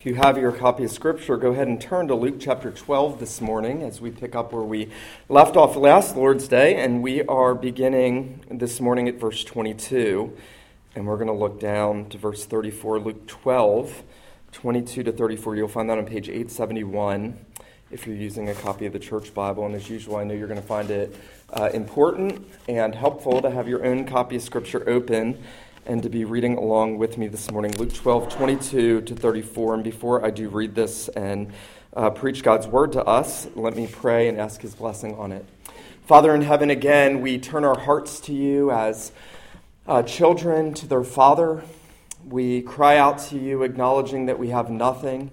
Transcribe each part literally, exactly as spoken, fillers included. If you have your copy of Scripture, go ahead and turn to Luke chapter twelve this morning as we pick up where we left off last Lord's Day, and we are beginning this morning at verse twenty-two, and we're going to look down to verse thirty-four, Luke twelve, twenty-two to thirty-four. You'll find that on page eight seventy-one if you're using a copy of the Church Bible, and as usual, I know you're going to find it uh, important and helpful to have your own copy of Scripture open and to be reading along with me this morning, Luke twelve, twenty-two to thirty-four. And before I do read this and uh, preach God's word to us, let me pray and ask his blessing on it. Father in heaven, again, we turn our hearts to you as uh, children to their father. We cry out to you, acknowledging that we have nothing.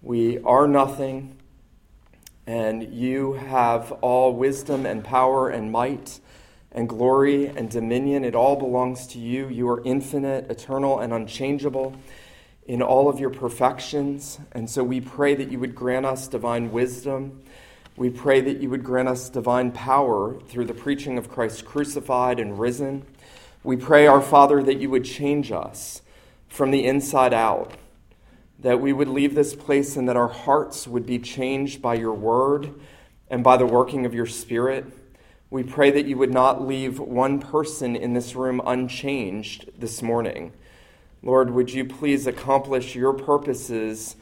We are nothing. And you have all wisdom and power and might and glory and dominion. It all belongs to you. You are infinite, eternal, and unchangeable in all of your perfections. And so we pray that you would grant us divine wisdom. We pray that you would grant us divine power through the preaching of Christ crucified and risen. We pray, our Father, that you would change us from the inside out, that we would leave this place and that our hearts would be changed by your word and by the working of your Spirit. We pray that you would not leave one person in this room unchanged this morning. Lord, would you please accomplish your purposes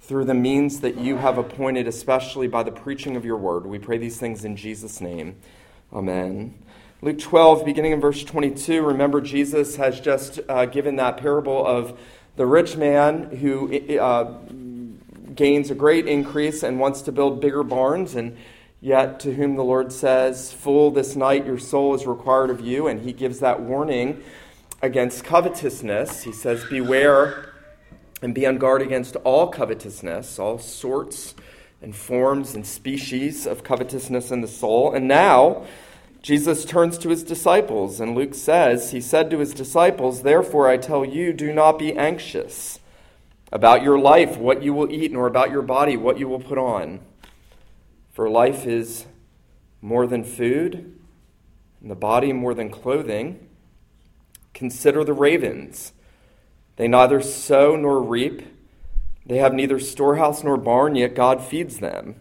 through the means that you have appointed, especially by the preaching of your word. We pray these things in Jesus' name. Amen. Luke twelve, beginning in verse twenty-two, remember Jesus has just uh, given that parable of the rich man who uh, gains a great increase and wants to build bigger barns, and yet to whom the Lord says, "Fool, this night your soul is required of you." And he gives that warning against covetousness. He says, "Beware and be on guard against all covetousness," all sorts and forms and species of covetousness in the soul. And now Jesus turns to his disciples, and Luke says, he said to his disciples, "Therefore I tell you, do not be anxious about your life, what you will eat, nor about your body, what you will put on. For life is more than food, and the body more than clothing. Consider the ravens. They neither sow nor reap. They have neither storehouse nor barn, yet God feeds them.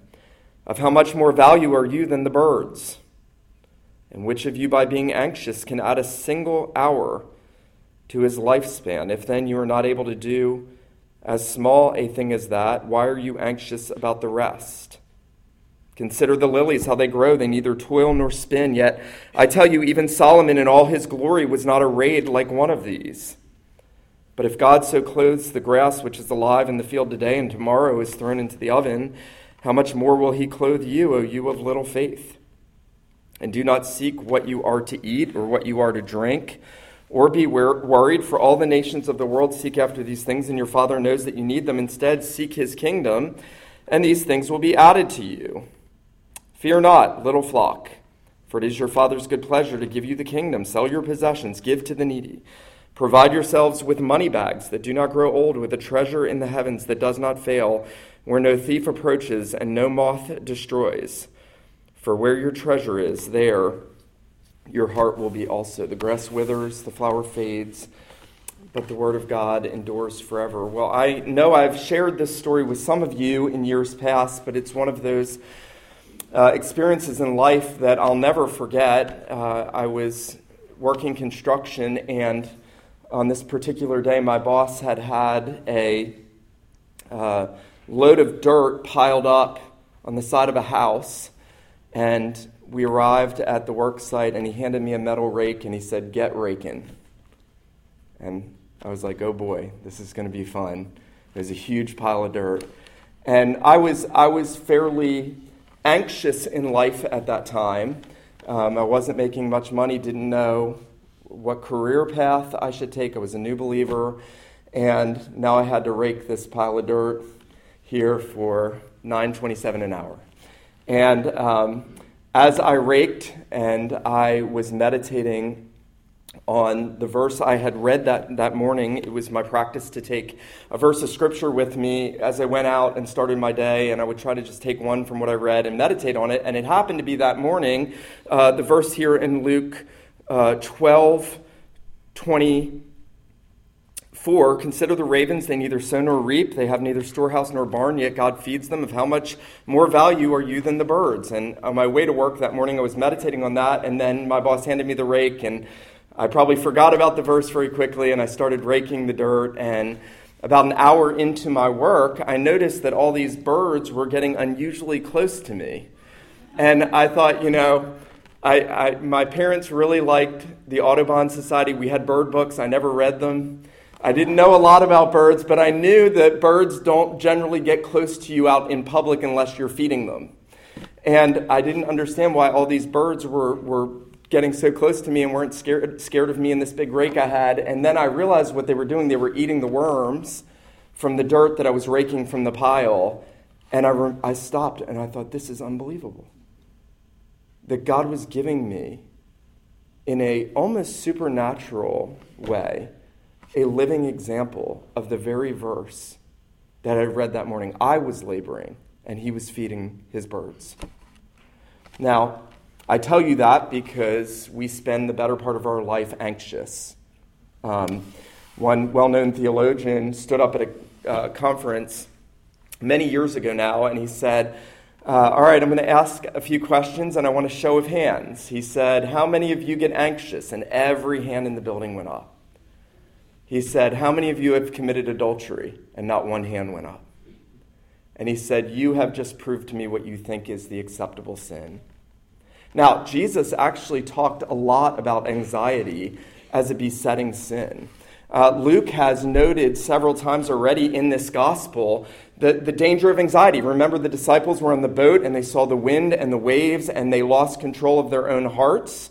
Of how much more value are you than the birds? And which of you, by being anxious, can add a single hour to his lifespan? If then you are not able to do as small a thing as that, why are you anxious about the rest? Consider the lilies, how they grow. They neither toil nor spin. Yet I tell you, even Solomon in all his glory was not arrayed like one of these. But if God so clothes the grass which is alive in the field today and tomorrow is thrown into the oven, how much more will he clothe you, O you of little faith? And do not seek what you are to eat or what you are to drink, or be worried, for all the nations of the world seek after these things, and your Father knows that you need them. Instead, seek his kingdom, and these things will be added to you. Fear not, little flock, for it is your Father's good pleasure to give you the kingdom. Sell your possessions, give to the needy. Provide yourselves with money bags that do not grow old, with a treasure in the heavens that does not fail, where no thief approaches and no moth destroys. For where your treasure is, there your heart will be also." The grass withers, the flower fades, but the word of God endures forever. Well, I know I've shared this story with some of you in years past, but it's one of those Uh, experiences in life that I'll never forget. Uh, I was working construction, and on this particular day, my boss had had a uh, load of dirt piled up on the side of a house, and we arrived at the work site, and he handed me a metal rake, and he said, "Get raking." And I was like, oh boy, this is going to be fun. There's a huge pile of dirt. And I was I was fairly anxious in life at that time. Um, I wasn't making much money, didn't know what career path I should take. I was a new believer, and now I had to rake this pile of dirt here for nine twenty-seven an hour. And um, as I raked, and I was meditating on the verse I had read that, that morning, it was my practice to take a verse of Scripture with me as I went out and started my day, and I would try to just take one from what I read and meditate on it. And it happened to be that morning, uh, the verse here in Luke uh, twelve, twenty Four, consider the ravens, they neither sow nor reap, they have neither storehouse nor barn, yet God feeds them. Of how much more value are you than the birds? And on my way to work that morning, I was meditating on that, and then my boss handed me the rake, and I probably forgot about the verse very quickly, and I started raking the dirt, and about an hour into my work, I noticed that all these birds were getting unusually close to me. And I thought, you know, I, I my parents really liked the Audubon Society. We had bird books. I never read them. I didn't know a lot about birds, but I knew that birds don't generally get close to you out in public unless you're feeding them. And I didn't understand why all these birds were, were getting so close to me and weren't scared, scared of me in this big rake I had. And then I realized what they were doing. They were eating the worms from the dirt that I was raking from the pile. And I, re- I stopped and I thought, this is unbelievable. That God was giving me, in a almost supernatural way, a living example of the very verse that I read that morning. I was laboring, and he was feeding his birds. Now, I tell you that because we spend the better part of our life anxious. Um, one well-known theologian stood up at a uh, conference many years ago now, and he said, uh, all right, I'm going to ask a few questions, and I want a show of hands. He said, how many of you get anxious? And every hand in the building went up. He said, how many of you have committed adultery? And not one hand went up. And he said, you have just proved to me what you think is the acceptable sin. Now, Jesus actually talked a lot about anxiety as a besetting sin. Uh, Luke has noted several times already in this gospel the, the danger of anxiety. Remember, the disciples were on the boat and they saw the wind and the waves and they lost control of their own hearts.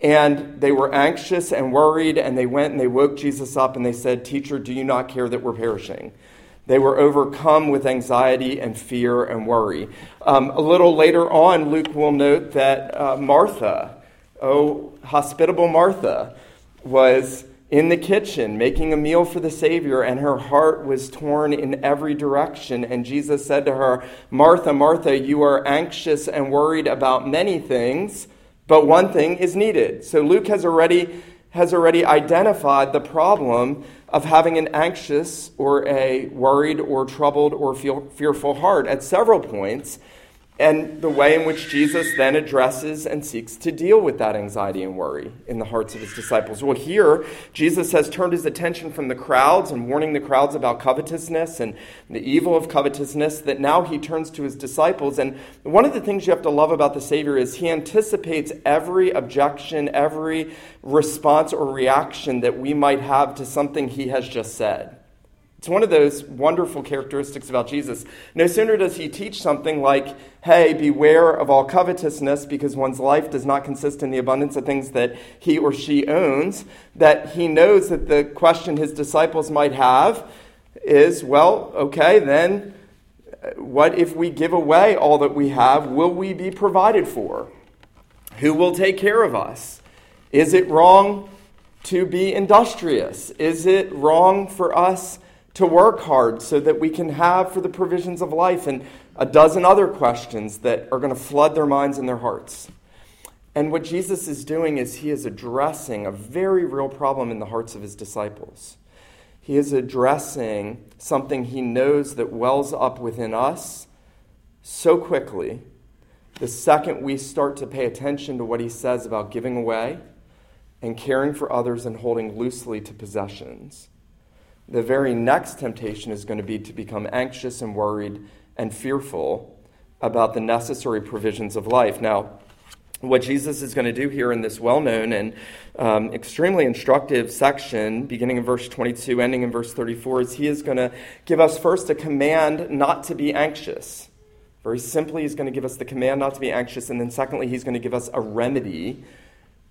And they were anxious and worried, and they went and they woke Jesus up and they said, teacher, do you not care that we're perishing? They were overcome with anxiety and fear and worry. Um, a little later on, Luke will note that uh, Martha, oh, hospitable Martha, was in the kitchen making a meal for the Savior, and her heart was torn in every direction. And Jesus said to her, Martha, Martha, you are anxious and worried about many things, but one thing is needed. So Luke has already has already identified the problem of having an anxious or a worried or troubled or feel, fearful heart at several points, and the way in which Jesus then addresses and seeks to deal with that anxiety and worry in the hearts of his disciples. Well, here, Jesus has turned his attention from the crowds and warning the crowds about covetousness and the evil of covetousness, that now he turns to his disciples. And one of the things you have to love about the Savior is he anticipates every objection, every response or reaction that we might have to something he has just said. It's one of those wonderful characteristics about Jesus. No sooner does he teach something like, hey, beware of all covetousness because one's life does not consist in the abundance of things that he or she owns, that he knows that the question his disciples might have is, well, okay, then what if we give away all that we have? Will we be provided for? Who will take care of us? Is it wrong to be industrious? Is it wrong for us to work hard so that we can have for the provisions of life, and a dozen other questions that are going to flood their minds and their hearts? And what Jesus is doing is he is addressing a very real problem in the hearts of his disciples. He is addressing something he knows that wells up within us so quickly the second we start to pay attention to what he says about giving away and caring for others and holding loosely to possessions. The very next temptation is going to be to become anxious and worried and fearful about the necessary provisions of life. Now, what Jesus is going to do here in this well-known and um, extremely instructive section, beginning in verse twenty-two, ending in verse thirty-four, is he is going to give us first a command not to be anxious. Very simply, he's going to give us the command not to be anxious, and then secondly, he's going to give us a remedy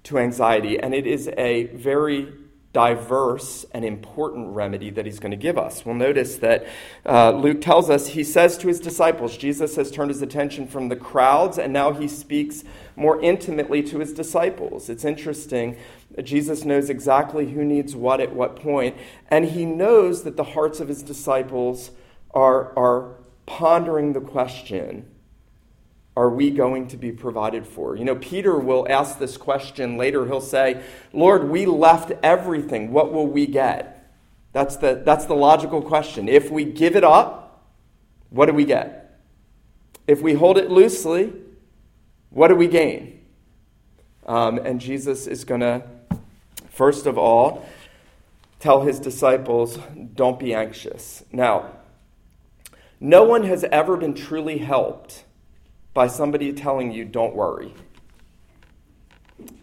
to anxiety, and it is a very diverse and important remedy that he's going to give us. We'll notice that uh, Luke tells us, he says to his disciples, Jesus has turned his attention from the crowds and now he speaks more intimately to his disciples. It's interesting. Jesus knows exactly who needs what at what point, and he knows that the hearts of his disciples are, are pondering the question, are we going to be provided for? You know, Peter will ask this question later. He'll say, Lord, we left everything. What will we get? That's the, that's the logical question. If we give it up, what do we get? If we hold it loosely, what do we gain? Um, and Jesus is going to, first of all, tell his disciples, don't be anxious. Now, no one has ever been truly helped by somebody telling you, don't worry.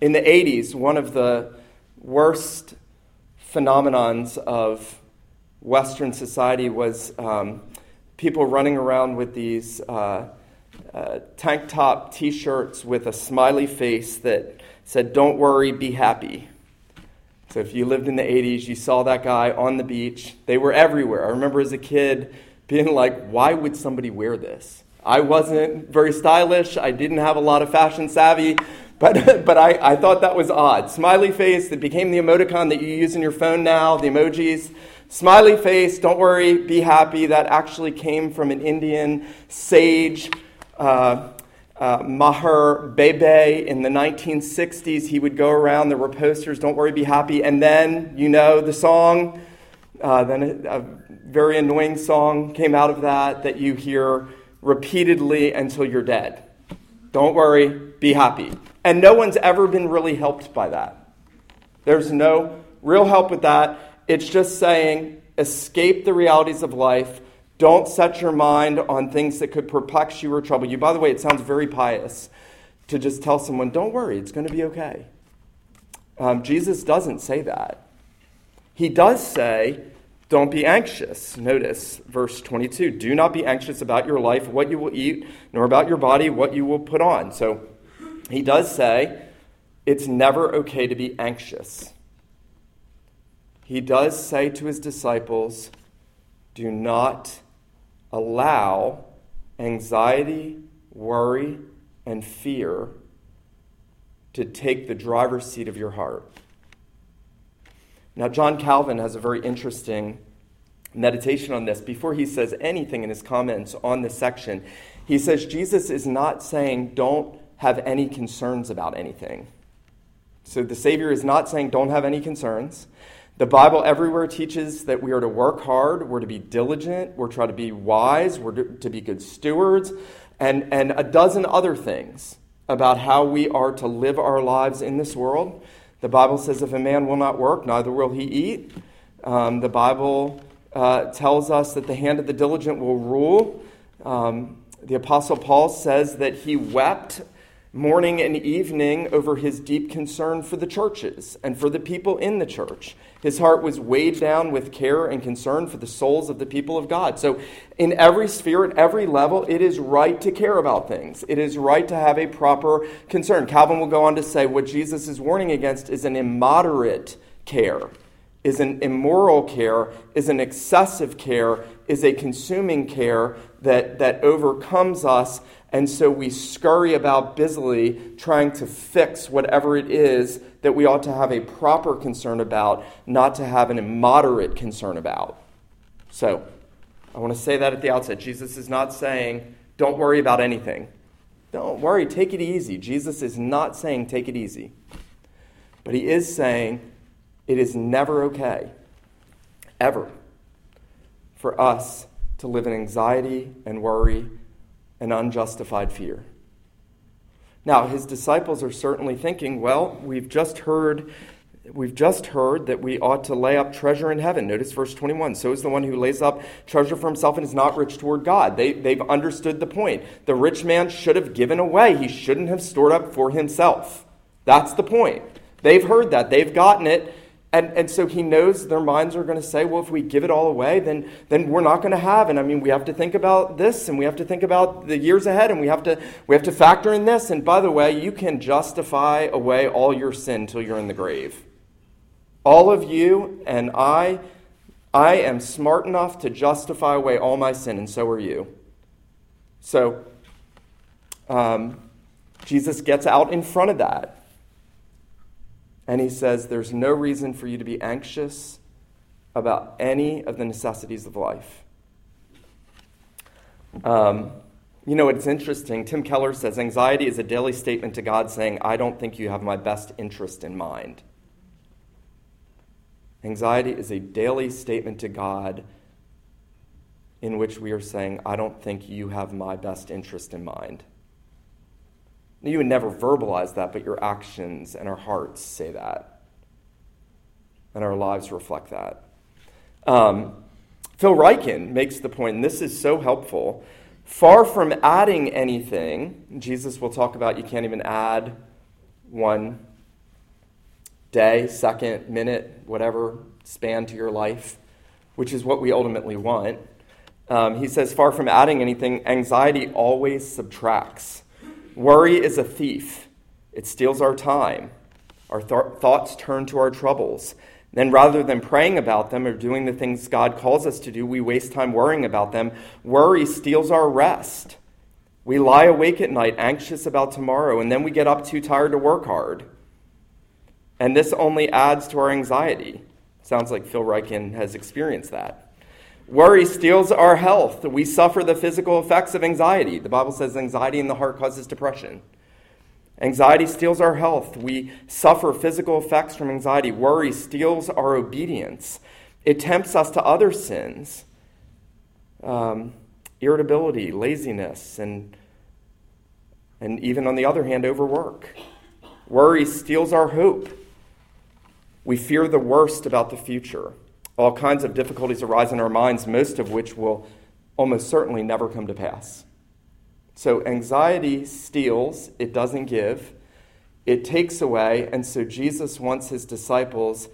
In the eighties, one of the worst phenomenons of Western society was um, people running around with these uh, uh, tank top t-shirts with a smiley face that said, don't worry, be happy. So if you lived in the eighties, you saw that guy on the beach. They were everywhere. I remember as a kid being like, why would somebody wear this? I wasn't very stylish. I didn't have a lot of fashion savvy, but but I, I thought that was odd. Smiley face that became the emoticon that you use in your phone now, the emojis. Smiley face, don't worry, be happy. That actually came from an Indian sage, uh, uh, Mahar Bebe, in the nineteen sixties. He would go around, there were posters, don't worry, be happy. And then, you know, the song, uh, then a, a very annoying song came out of that that you hear repeatedly until you're dead. Don't worry, be happy. And no one's ever been really helped by that. There's no real help with that. It's just saying, escape the realities of life. Don't set your mind on things that could perplex you or trouble you. By the way, it sounds very pious to just tell someone, don't worry, it's going to be okay. Um, Jesus doesn't say that. He does say, don't be anxious. Notice verse twenty-two. Do not be anxious about your life, what you will eat, nor about your body, what you will put on. So he does say it's never okay to be anxious. He does say to his disciples, do not allow anxiety, worry, and fear to take the driver's seat of your heart. Now, John Calvin has a very interesting meditation on this. Before he says anything in his comments on this section, he says Jesus is not saying don't have any concerns about anything. So the Savior is not saying don't have any concerns. The Bible everywhere teaches that we are to work hard, we're to be diligent, we're to try to be wise, we're to be good stewards, and, and a dozen other things about how we are to live our lives in this world. The Bible says if a man will not work, neither will he eat. Um, the Bible uh, tells us that the hand of the diligent will rule. Um, the Apostle Paul says that he wept morning and evening over his deep concern for the churches and for the people in the church. His heart was weighed down with care and concern for the souls of the people of God. So in every sphere, at every level, it is right to care about things. It is right to have a proper concern. Calvin will go on to say what Jesus is warning against is an immoderate care, is an immoral care, is an excessive care, is a consuming care that, that overcomes us. And so we scurry about busily trying to fix whatever it is that we ought to have a proper concern about, not to have an immoderate concern about. So I want to say that at the outset. Jesus is not saying, don't worry about anything. Don't worry, take it easy. Jesus is not saying, take it easy. But he is saying, it is never okay, ever, for us to live in anxiety and worry and unjustified fear. Now, his disciples are certainly thinking, well, we've just heard we've just heard that we ought to lay up treasure in heaven. Notice verse twenty-one. So is the one who lays up treasure for himself and is not rich toward God. They, they've understood the point. The rich man should have given away. He shouldn't have stored up for himself. That's the point. They've heard that. They've gotten it. And and so he knows their minds are going to say, well, if we give it all away, then then we're not going to have. And I mean, we have to think about this, and we have to think about the years ahead, and we have to we have to factor in this. And by the way, you can justify away all your sin till you're in the grave. All of you and I, I am smart enough to justify away all my sin, and so are you. So um, Jesus gets out in front of that. And he says, there's no reason for you to be anxious about any of the necessities of life. Um, you know, it's interesting. Tim Keller says, anxiety is a daily statement to God saying, I don't think you have my best interest in mind. Anxiety is a daily statement to God in which we are saying, I don't think you have my best interest in mind. Now, you would never verbalize that, but your actions and our hearts say that. And our lives reflect that. Um, Phil Ryken makes the point, and this is so helpful. Far from adding anything, Jesus will talk about you can't even add one day, second, minute, whatever span to your life, which is what we ultimately want. Um, he says, far from adding anything, anxiety always subtracts. Worry is a thief. It steals our time. Our th- thoughts turn to our troubles. Then rather than praying about them or doing the things God calls us to do, we waste time worrying about them. Worry steals our rest. We lie awake at night, anxious about tomorrow, and then we get up too tired to work hard. And this only adds to our anxiety. Sounds like Phil Ryken has experienced that. Worry steals our health. We suffer the physical effects of anxiety. The Bible says anxiety in the heart causes depression. Anxiety steals our health. We suffer physical effects from anxiety. Worry steals our obedience. It tempts us to other sins. Um, irritability, laziness, and, and even on the other hand, overwork. Worry steals our hope. We fear the worst about the future. All kinds of difficulties arise in our minds, most of which will almost certainly never come to pass. So anxiety steals, it doesn't give, it takes away, and so Jesus wants his disciples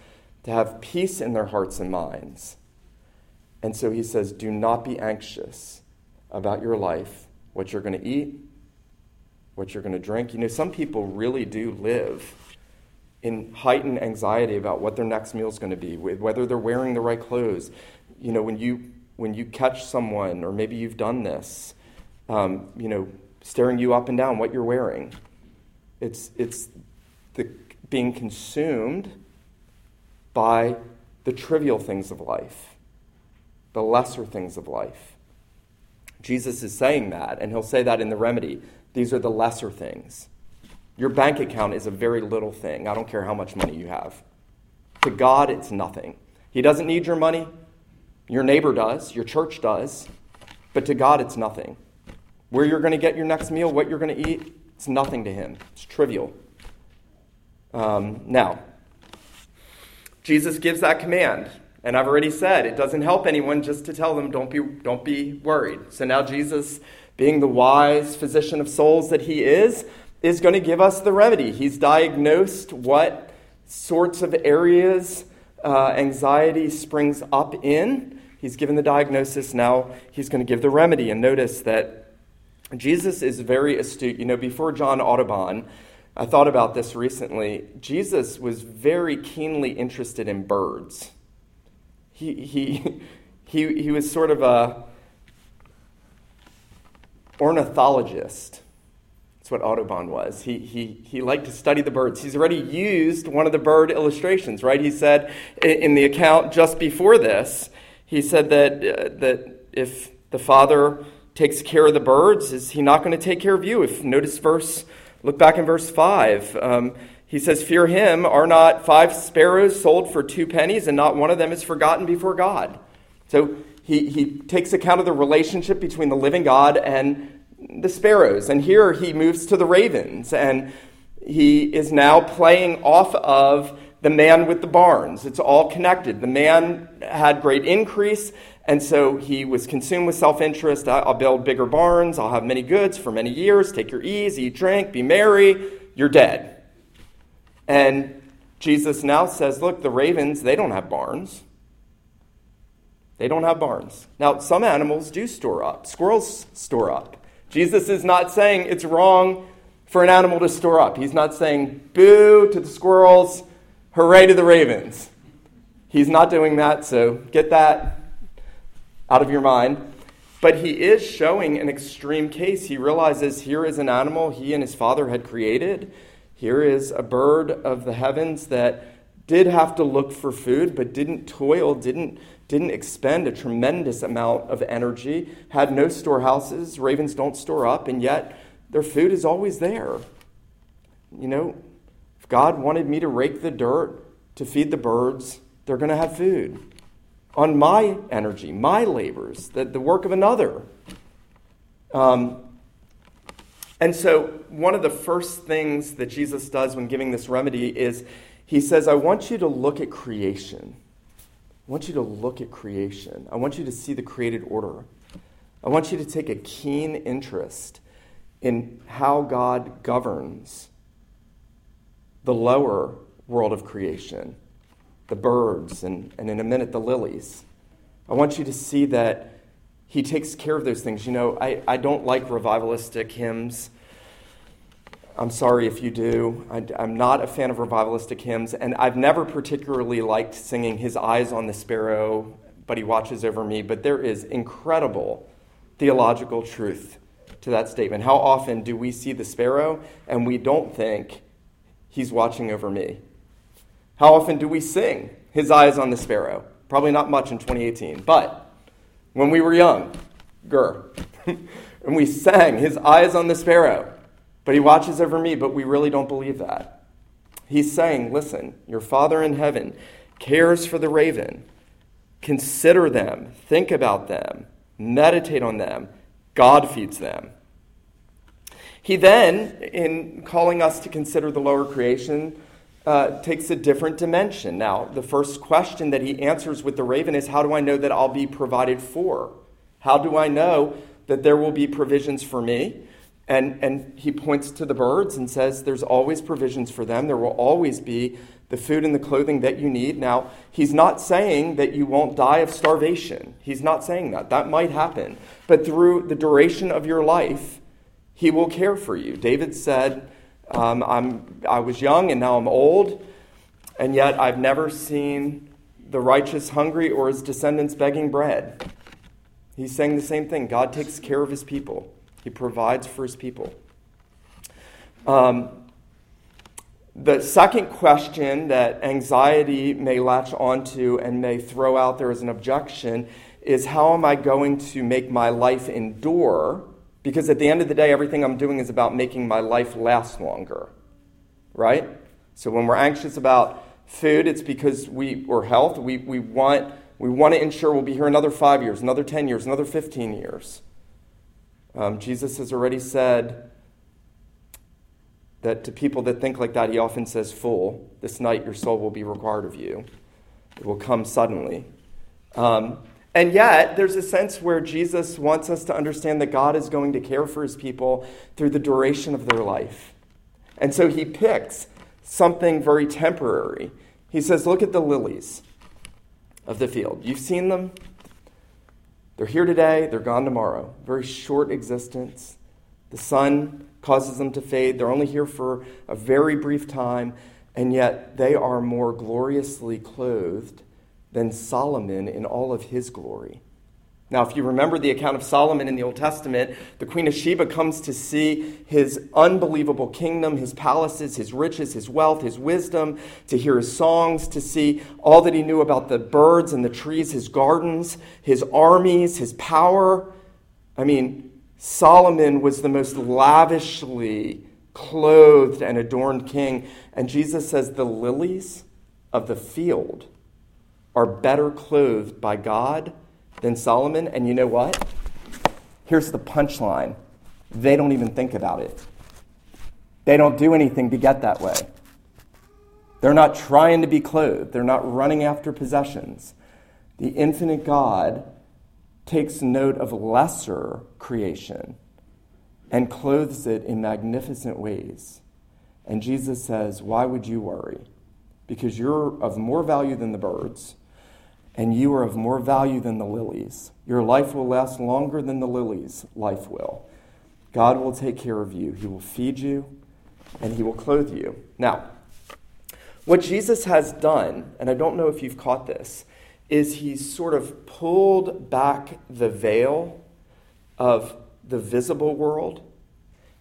to have peace in their hearts and minds. And so he says, do not be anxious about your life, what you're going to eat, what you're going to drink. You know, some people really do live in heightened anxiety about what their next meal is going to be, whether they're wearing the right clothes. You know, when you when you catch someone, or maybe you've done this, Um, you know, staring you up and down, what you're wearing. It's it's the being consumed by the trivial things of life, the lesser things of life. Jesus is saying that, and he'll say that in the remedy. These are the lesser things. Your bank account is a very little thing. I don't care how much money you have. To God, it's nothing. He doesn't need your money. Your neighbor does. Your church does. But to God, it's nothing. Where you're going to get your next meal, what you're going to eat, it's nothing to him. It's trivial. Um, now, Jesus gives that command. And I've already said, it doesn't help anyone just to tell them, don't be, don't be worried. So now Jesus, being the wise physician of souls that he is, is going to give us the remedy. He's diagnosed what sorts of areas uh, anxiety springs up in. He's given the diagnosis. Now he's going to give the remedy. And notice that Jesus is very astute. You know, before John Audubon, I thought about this recently. Jesus was very keenly interested in birds. He he he he was sort of a ornithologist. That's what Audubon was. He he he liked to study the birds. He's already used one of the bird illustrations, right? He said in the account just before this, he said that uh, that if the Father takes care of the birds, is he not going to take care of you? If notice verse, look back in verse five. Um, he says, fear him, are not five sparrows sold for two pennies, and not one of them is forgotten before God. So he, he takes account of the relationship between the living God and the sparrows. And here he moves to the ravens, and he is now playing off of the man with the barns. It's all connected. The man had great increase, and so he was consumed with self-interest. I'll build bigger barns. I'll have many goods for many years. Take your ease, eat, drink, be merry. You're dead. And Jesus now says, look, the ravens, they don't have barns. They don't have barns. Now, some animals do store up. Squirrels store up. Jesus is not saying it's wrong for an animal to store up. He's not saying, boo to the squirrels, hooray to the ravens. He's not doing that, so get that out of your mind. But he is showing an extreme case. He realizes here is an animal he and his Father had created. Here is a bird of the heavens that did have to look for food, but didn't toil, didn't, didn't expend a tremendous amount of energy, had no storehouses. Ravens don't store up, and yet their food is always there. You know, if God wanted me to rake the dirt to feed the birds, They're going to have food. On my energy, my labors, the, the work of another. Um, and so one of the first things that Jesus does when giving this remedy is he says, I want you to look at creation. I want you to look at creation. I want you to see the created order. I want you to take a keen interest in how God governs the lower world of creation, the birds, and, and in a minute, the lilies. I want you to see that he takes care of those things. You know, I, I don't like revivalistic hymns. I'm sorry if you do. I, I'm not a fan of revivalistic hymns, and I've never particularly liked singing His Eyes on the Sparrow, But He Watches Over Me. But there is incredible theological truth to that statement. How often do we see the sparrow and we don't think he's watching over me? How often do we sing His Eyes on the Sparrow? Probably not much in twenty eighteen, but when we were young, grr, and we sang His Eyes on the Sparrow, But He Watches Over Me, but we really don't believe that. He's saying, listen, your Father in heaven cares for the raven. Consider them, think about them, meditate on them. God feeds them. He then, in calling us to consider the lower creation, uh, takes a different dimension. Now, the first question that he answers with the raven is, how do I know that I'll be provided for? How do I know that there will be provisions for me? And, and he points to the birds and says, there's always provisions for them. There will always be the food and the clothing that you need. Now, he's not saying that you won't die of starvation. He's not saying that. That might happen. But through the duration of your life, he will care for you. David said, um, I'm, I was young and now I'm old, and yet I've never seen the righteous hungry or his descendants begging bread. He's saying the same thing. God takes care of his people. He provides for his people. Um, the second question that anxiety may latch onto and may throw out there as an objection is, how am I going to make my life endure? Because at the end of the day, everything I'm doing is about making my life last longer, right? So when we're anxious about food, it's because we, or health, we, we want we want to ensure we'll be here another five years, another ten years, another fifteen years. Um, Jesus has already said that to people that think like that, he often says, fool, this night your soul will be required of you. It will come suddenly. Um, and yet, there's a sense where Jesus wants us to understand that God is going to care for his people through the duration of their life. And so he picks something very temporary. He says, look at the lilies of the field. You've seen them. They're here today, they're gone tomorrow. Very short existence. The sun causes them to fade. They're only here for a very brief time, and yet they are more gloriously clothed than Solomon in all of his glory. Now, if you remember the account of Solomon in the Old Testament, the Queen of Sheba comes to see his unbelievable kingdom, his palaces, his riches, his wealth, his wisdom, to hear his songs, to see all that he knew about the birds and the trees, his gardens, his armies, his power. I mean, Solomon was the most lavishly clothed and adorned king. And Jesus says the lilies of the field are better clothed by God than Solomon. And you know what? Here's the punchline. They don't even think about it. They don't do anything to get that way. They're not trying to be clothed. They're not running after possessions. The infinite God takes note of lesser creation and clothes it in magnificent ways. And Jesus says, why would you worry? Because you're of more value than the birds. And you are of more value than the lilies. Your life will last longer than the lilies' life will. God will take care of you. He will feed you, and he will clothe you. Now, what Jesus has done, and I don't know if you've caught this, is he's sort of pulled back the veil of the visible world,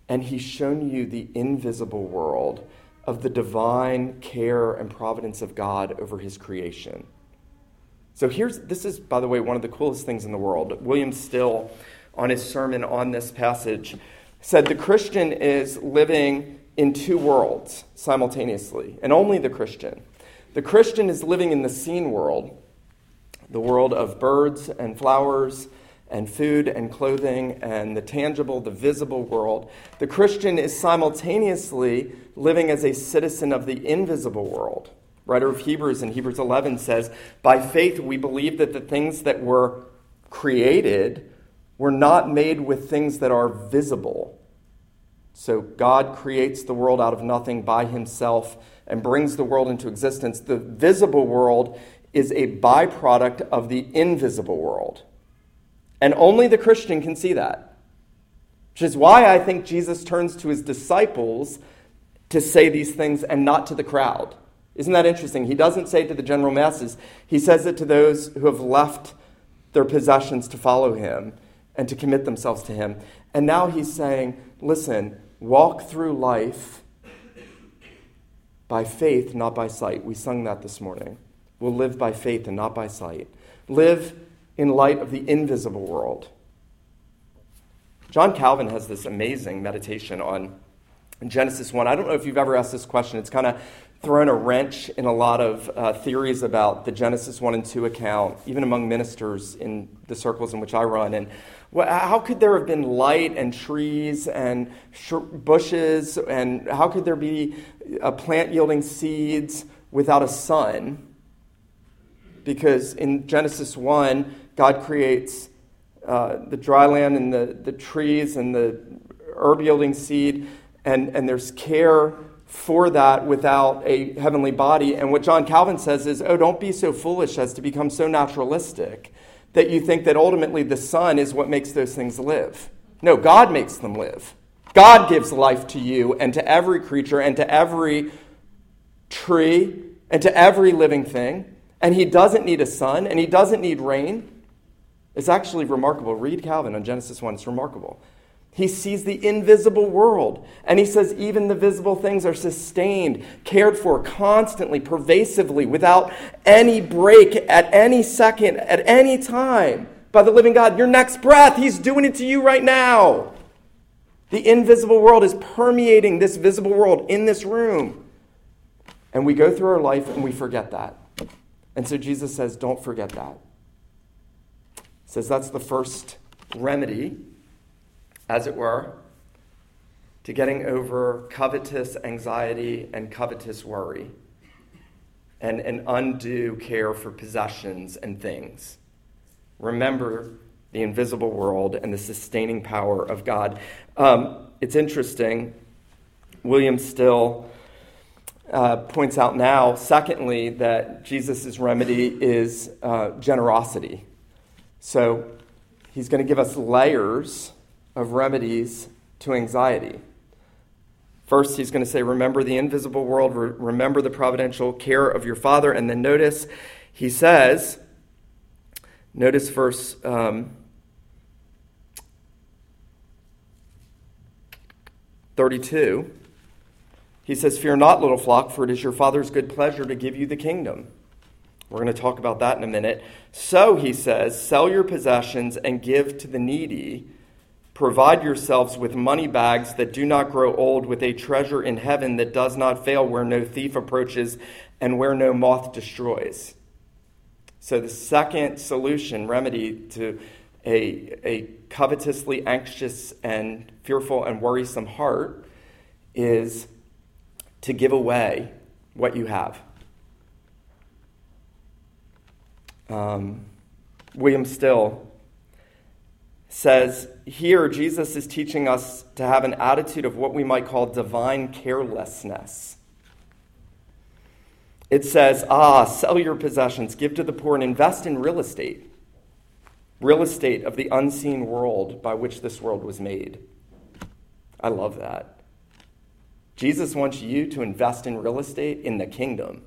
and he's shown you the invisible world of the divine care and providence of God over his creation. So here's, this is, by the way, one of the coolest things in the world. William Still, on his sermon on this passage, said the Christian is living in two worlds simultaneously, and only the Christian. The Christian is living in the seen world, the world of birds and flowers and food and clothing and the tangible, the visible world. The Christian is simultaneously living as a citizen of the invisible world. Writer of Hebrews in Hebrews eleven says, by faith we believe that the things that were created were not made with things that are visible. So God creates the world out of nothing by himself and brings the world into existence. The visible world is a byproduct of the invisible world. And only the Christian can see that, which is why I think Jesus turns to his disciples to say these things and not to the crowd. Isn't that interesting? He doesn't say it to the general masses. He says it to those who have left their possessions to follow him and to commit themselves to him. And now he's saying, listen, walk through life by faith, not by sight. We sung that this morning. We'll live by faith and not by sight. Live in light of the invisible world. John Calvin has this amazing meditation on Genesis one. I don't know if you've ever asked this question. It's kind of thrown a wrench in a lot of uh, theories about the Genesis one and two account, even among ministers in the circles in which I run. And wh- how could there have been light and trees and sh- bushes? And how could there be a plant yielding seeds without a sun? Because in Genesis one, God creates uh, the dry land and the, the trees and the herb-yielding seed, and, and there's care for that without a heavenly body. And what John Calvin says is, oh, don't be so foolish as to become so naturalistic that you think that ultimately the sun is what makes those things live. No, God makes them live. God gives life to you and to every creature and to every tree and to every living thing. And he doesn't need a sun and he doesn't need rain. It's actually remarkable. Read Calvin on Genesis one. It's remarkable. He sees the invisible world, and he says even the visible things are sustained, cared for constantly, pervasively, without any break, at any second, at any time, by the living God. Your next breath, he's doing it to you right now. The invisible world is permeating this visible world in this room. And we go through our life and we forget that. And so Jesus says, don't forget that. He says that's the first remedy, as it were, to getting over covetous anxiety and covetous worry and an undue care for possessions and things. Remember the invisible world and the sustaining power of God. Um, it's interesting. William Still uh, points out now, secondly, that Jesus' remedy is uh, generosity. So he's going to give us layers of remedies to anxiety. First, he's going to say, remember the invisible world, re- remember the providential care of your Father. And then notice, he says, notice verse um, thirty-two. He says, fear not, little flock, for it is your Father's good pleasure to give you the kingdom. We're going to talk about that in a minute. So, he says, sell your possessions and give to the needy. Provide yourselves with money bags that do not grow old, with a treasure in heaven that does not fail, where no thief approaches and where no moth destroys. So the second solution, remedy to a, a covetously anxious and fearful and worrisome heart is to give away what you have. Um, William Still says, here Jesus is teaching us to have an attitude of what we might call divine carelessness. It says, ah, sell your possessions, give to the poor, and invest in real estate. Real estate of the unseen world by which this world was made. I love that. Jesus wants you to invest in real estate in the kingdom,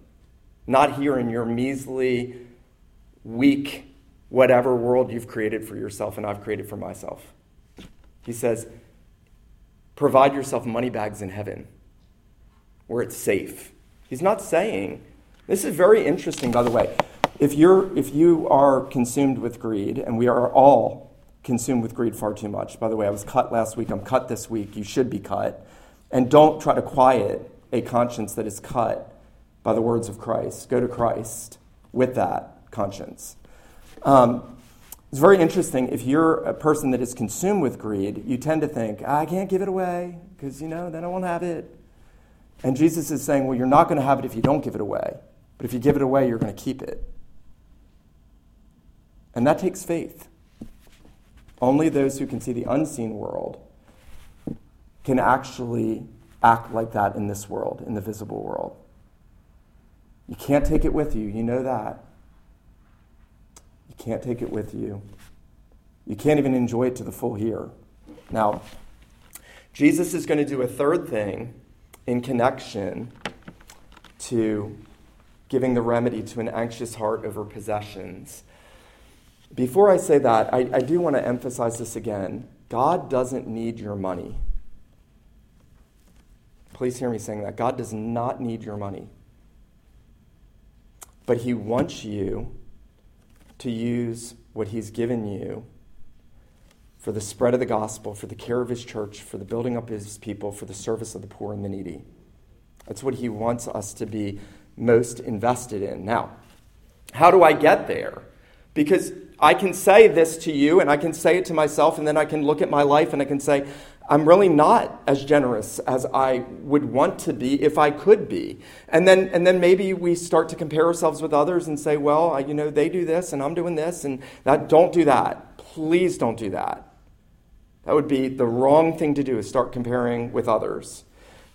not here in your measly, weak, whatever world you've created for yourself and I've created for myself. He says, provide yourself money bags in heaven where it's safe. He's not saying, this is very interesting, by the way. If you're, if you are consumed with greed, and we are all consumed with greed far too much. By the way, I was cut last week. I'm cut this week. You should be cut. And don't try to quiet a conscience that is cut by the words of Christ. Go to Christ with that conscience. Um, it's very interesting. If you're a person that is consumed with greed, you tend to think, I can't give it away because, you know, then I won't have it. And Jesus is saying, well, you're not going to have it if you don't give it away. But if you give it away, you're going to keep it. And that takes faith. Only those who can see the unseen world can actually act like that in this world, in the visible world. You can't take it with you. You know that. You can't take it with you. You can't even enjoy it to the full here. Now, Jesus is going to do a third thing in connection to giving the remedy to an anxious heart over possessions. Before I say that, I, I do want to emphasize this again. God doesn't need your money. Please hear me saying that. God does not need your money. But he wants you to use what he's given you for the spread of the gospel, for the care of his church, for the building up of his people, for the service of the poor and the needy. That's what he wants us to be most invested in. Now, how do I get there? Because I can say this to you, and I can say it to myself, and then I can look at my life, and I can say, I'm really not as generous as I would want to be if I could be. And then and then maybe we start to compare ourselves with others and say, well, I, you know, they do this, and I'm doing this, and that. Don't do that. Please don't do that. That would be the wrong thing to do, is start comparing with others.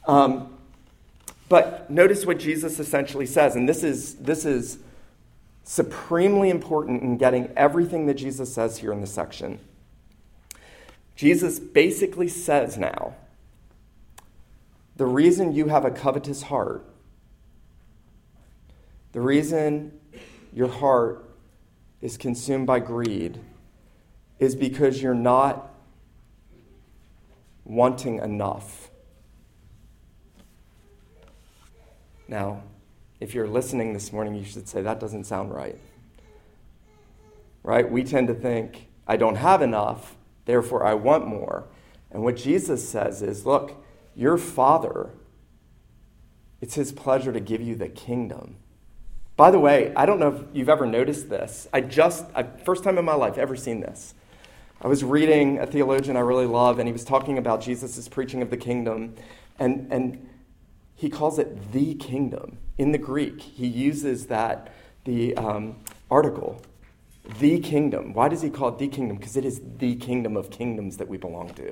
Um, but notice what Jesus essentially says, and this is this is... supremely important in getting everything that Jesus says here in this section. Jesus basically says now, the reason you have a covetous heart, the reason your heart is consumed by greed, is because you're not wanting enough. Now, if you're listening this morning, you should say, that doesn't sound right. Right? We tend to think, I don't have enough, therefore I want more. And what Jesus says is, look, your Father, it's his pleasure to give you the kingdom. By the way, I don't know if you've ever noticed this. I just, I, first time in my life, ever seen this. I was reading a theologian I really love, and he was talking about Jesus' preaching of the kingdom, and and he calls it the kingdom. In the Greek, he uses that, the um, article, the kingdom. Why does he call it the kingdom? Because it is the kingdom of kingdoms that we belong to.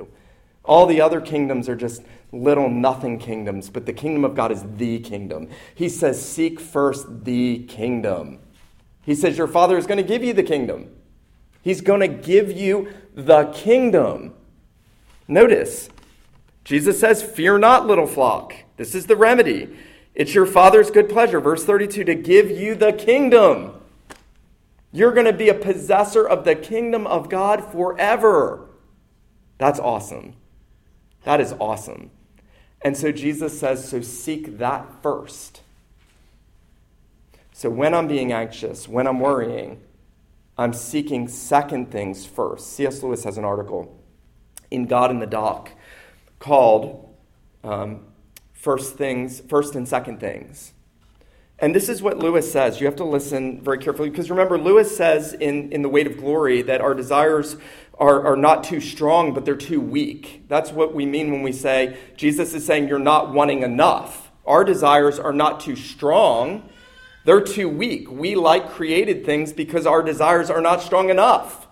All the other kingdoms are just little nothing kingdoms, but the kingdom of God is the kingdom. He says, seek first the kingdom. He says, your Father is going to give you the kingdom. He's going to give you the kingdom. Notice, Jesus says, fear not, little flock. This is the remedy. It's your Father's good pleasure, verse thirty-two, to give you the kingdom. You're going to be a possessor of the kingdom of God forever. That's awesome. That is awesome. And so Jesus says, so seek that first. So when I'm being anxious, when I'm worrying, I'm seeking second things first. C S Lewis has an article in God in the Dock called... Um, First things, first and second things. And this is what Lewis says. You have to listen very carefully, because remember, Lewis says in, in The Weight of Glory that our desires are, are not too strong, but they're too weak. That's what we mean when we say, Jesus is saying you're not wanting enough. Our desires are not too strong. They're too weak. We like created things because our desires are not strong enough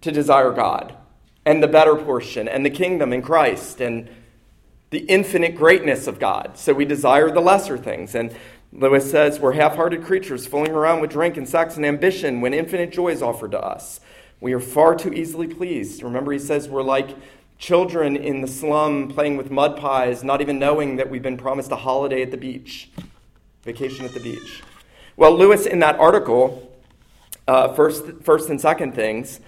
to desire God and the better portion and the kingdom and Christ and the infinite greatness of God. So we desire the lesser things. And Lewis says, we're half-hearted creatures fooling around with drink and sex and ambition when infinite joy is offered to us. We are far too easily pleased. Remember, he says we're like children in the slum playing with mud pies, not even knowing that we've been promised a holiday at the beach, vacation at the beach. Well, Lewis, in that article, uh, first, first and second things,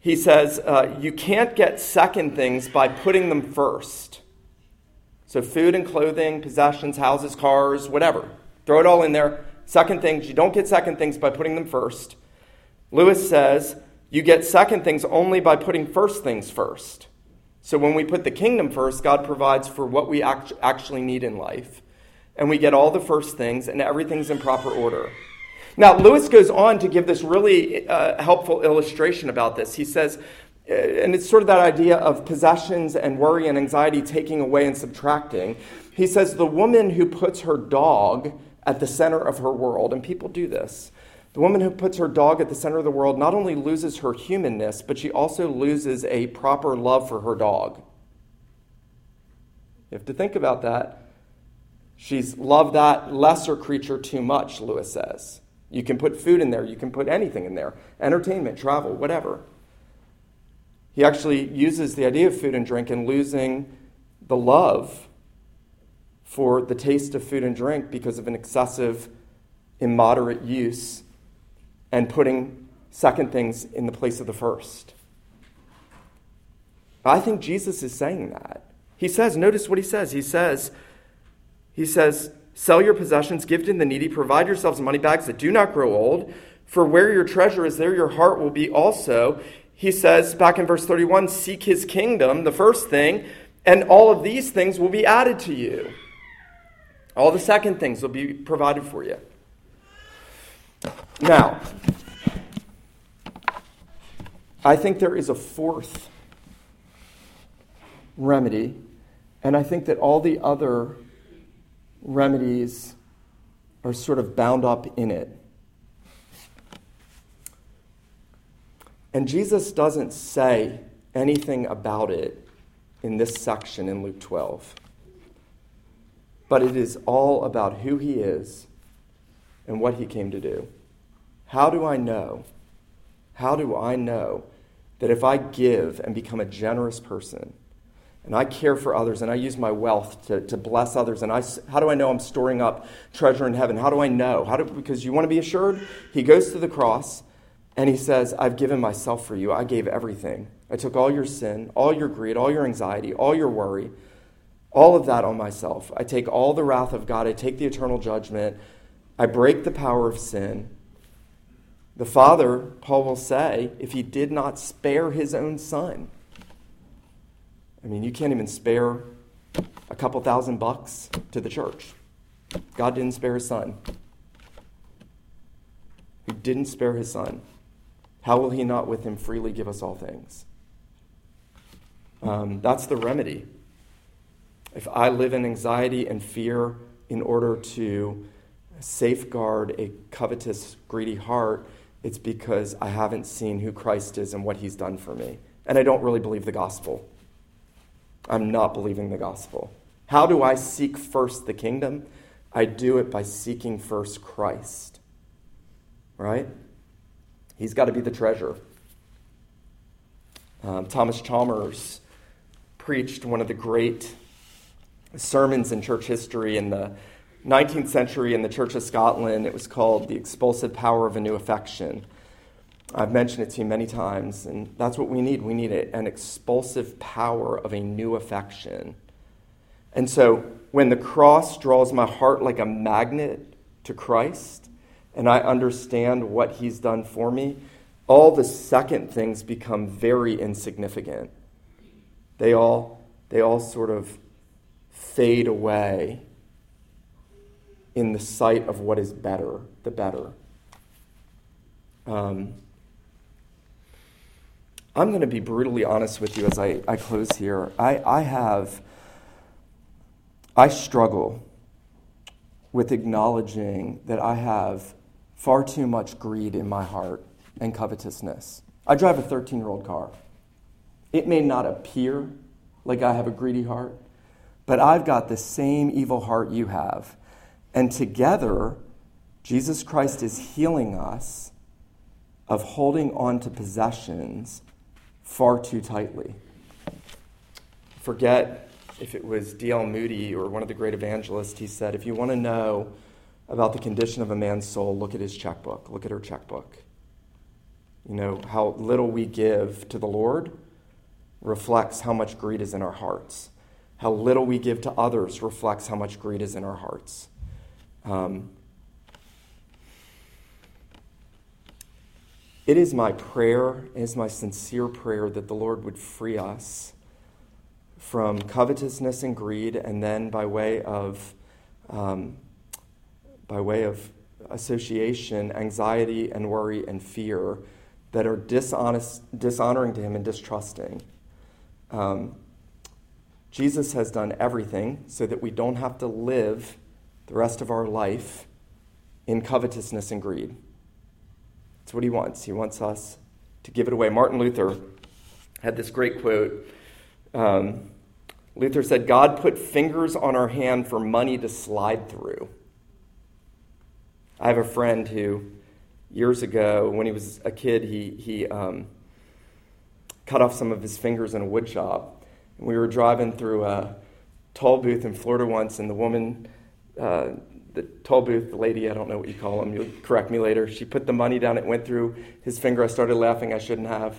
he says, uh, you can't get second things by putting them first. So food and clothing, possessions, houses, cars, whatever. Throw it all in there. Second things, you don't get second things by putting them first. Lewis says you get second things only by putting first things first. So when we put the kingdom first, God provides for what we act- actually need in life. and we get all the first things, and everything's in proper order. Now, Lewis goes on to give this really uh, helpful illustration about this. He says, and it's sort of that idea of possessions and worry and anxiety taking away and subtracting. He says, the woman who puts her dog at the center of her world, and people do this, the woman who puts her dog at the center of the world not only loses her humanness, but she also loses a proper love for her dog. You have to think about that. She's loved that lesser creature too much, Lewis says. You can put food in there. You can put anything in there. Entertainment, travel, whatever. He actually uses the idea of food and drink and losing the love for the taste of food and drink because of an excessive, immoderate use and putting second things in the place of the first. I think Jesus is saying that. He says, notice what he says. He says, he says, sell your possessions, give to the needy, provide yourselves money bags that do not grow old, for where your treasure is, there your heart will be also. He says back in verse thirty-one, seek his kingdom, the first thing, and all of these things will be added to you. All the second things will be provided for you. Now, I think there is a fourth remedy, and I think that all the other remedies are sort of bound up in it. And Jesus doesn't say anything about it in this section in Luke twelve. But it is all about who he is and what he came to do. How do I know? How do I know that if I give and become a generous person, and I care for others, and I use my wealth to, to bless others, and I, how do I know I'm storing up treasure in heaven? How do I know? How do, because you want to be assured? He goes to the cross, and he says, I've given myself for you. I gave everything. I took all your sin, all your greed, all your anxiety, all your worry, all of that on myself. I take all the wrath of God. I take the eternal judgment. I break the power of sin. The Father, Paul will say, if he did not spare his own son, I mean, you can't even spare a couple thousand bucks to the church. God didn't spare his son. He didn't spare his son. How will he not with him freely give us all things? Um, that's the remedy. If I live in anxiety and fear in order to safeguard a covetous, greedy heart, it's because I haven't seen who Christ is and what he's done for me. And I don't really believe the gospel. I'm not believing the gospel. How do I seek first the kingdom? I do it by seeking first Christ. Right? He's got to be the treasure. Um, Thomas Chalmers preached one of the great sermons in church history in the nineteenth century in the Church of Scotland. It was called The Expulsive Power of a New Affection. I've mentioned it to you many times, and that's what we need. We need an expulsive power of a new affection. And so when the cross draws my heart like a magnet to Christ, and I understand what he's done for me, all the second things become very insignificant. They all, they all sort of fade away in the sight of what is better, the better. Um, I'm going to be brutally honest with you as I, I close here. I, I have, I struggle with acknowledging that I have far too much greed in my heart and covetousness. I drive a thirteen-year-old car. It may not appear like I have a greedy heart, but I've got the same evil heart you have. And together, Jesus Christ is healing us of holding on to possessions far too tightly. Forget if it was D L Moody or one of the great evangelists. He said, if you want to know about the condition of a man's soul, look at his checkbook, look at her checkbook. You know, how little we give to the Lord reflects how much greed is in our hearts. How little we give to others reflects how much greed is in our hearts. Um, It is my prayer, it is my sincere prayer that the Lord would free us from covetousness and greed, and then by way of um, by way of association, anxiety and worry and fear that are dishonest, dishonoring to him and distrusting. Um, Jesus has done everything so that we don't have to live the rest of our life in covetousness and greed. That's what he wants. He wants us to give it away. Martin Luther had this great quote. Um, Luther said, "God put fingers on our hand for money to slide through." I have a friend who, years ago, when he was a kid, he he um, cut off some of his fingers in a wood shop. And we were driving through a toll booth in Florida once, and the woman, uh, the toll booth the lady, I don't know what you call them, you'll correct me later, she put the money down, it went through his finger. I started laughing, I shouldn't have.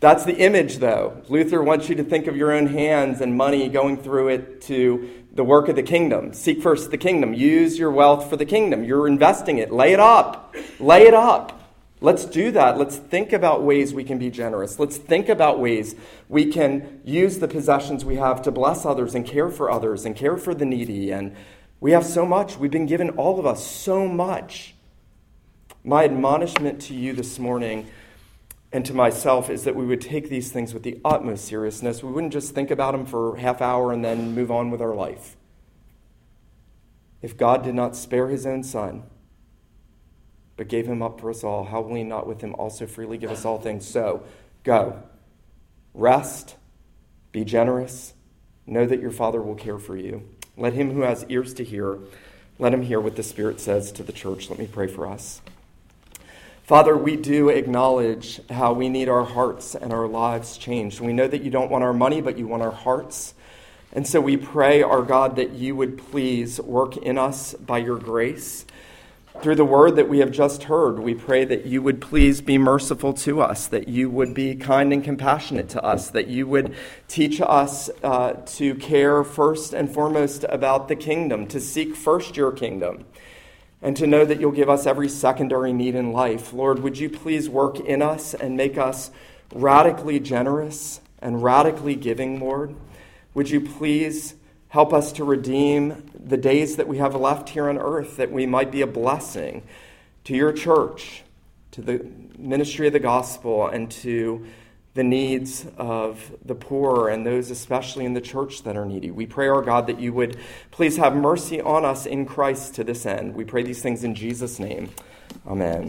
That's the image, though. Luther wants you to think of your own hands and money going through it to the work of the kingdom. Seek first the kingdom. Use your wealth for the kingdom. You're investing it. Lay it up. Lay it up. Let's do that. Let's think about ways we can be generous. Let's think about ways we can use the possessions we have to bless others and care for others and care for the needy. And we have so much. We've been given, all of us, so much. My admonishment to you this morning and to myself is that we would take these things with the utmost seriousness. We wouldn't just think about them for half hour and then move on with our life. If God did not spare his own son, but gave him up for us all, how will he not with him also freely give us all things? So, go. Rest. Be generous. Know that your Father will care for you. Let him who has ears to hear, let him hear what the Spirit says to the church. Let me pray for us. Father, we do acknowledge how we need our hearts and our lives changed. We know that you don't want our money, but you want our hearts. And so we pray, our God, that you would please work in us by your grace. Through the word that we have just heard, we pray that you would please be merciful to us, that you would be kind and compassionate to us, that you would teach us uh, to care first and foremost about the kingdom, to seek first your kingdom, and to know that you'll give us every secondary need in life. Lord, would you please work in us and make us radically generous and radically giving, Lord? Would you please help us to redeem the days that we have left here on earth, that we might be a blessing to your church, to the ministry of the gospel, and to the needs of the poor and those especially in the church that are needy. We pray, our God, that you would please have mercy on us in Christ to this end. We pray these things in Jesus' name. Amen.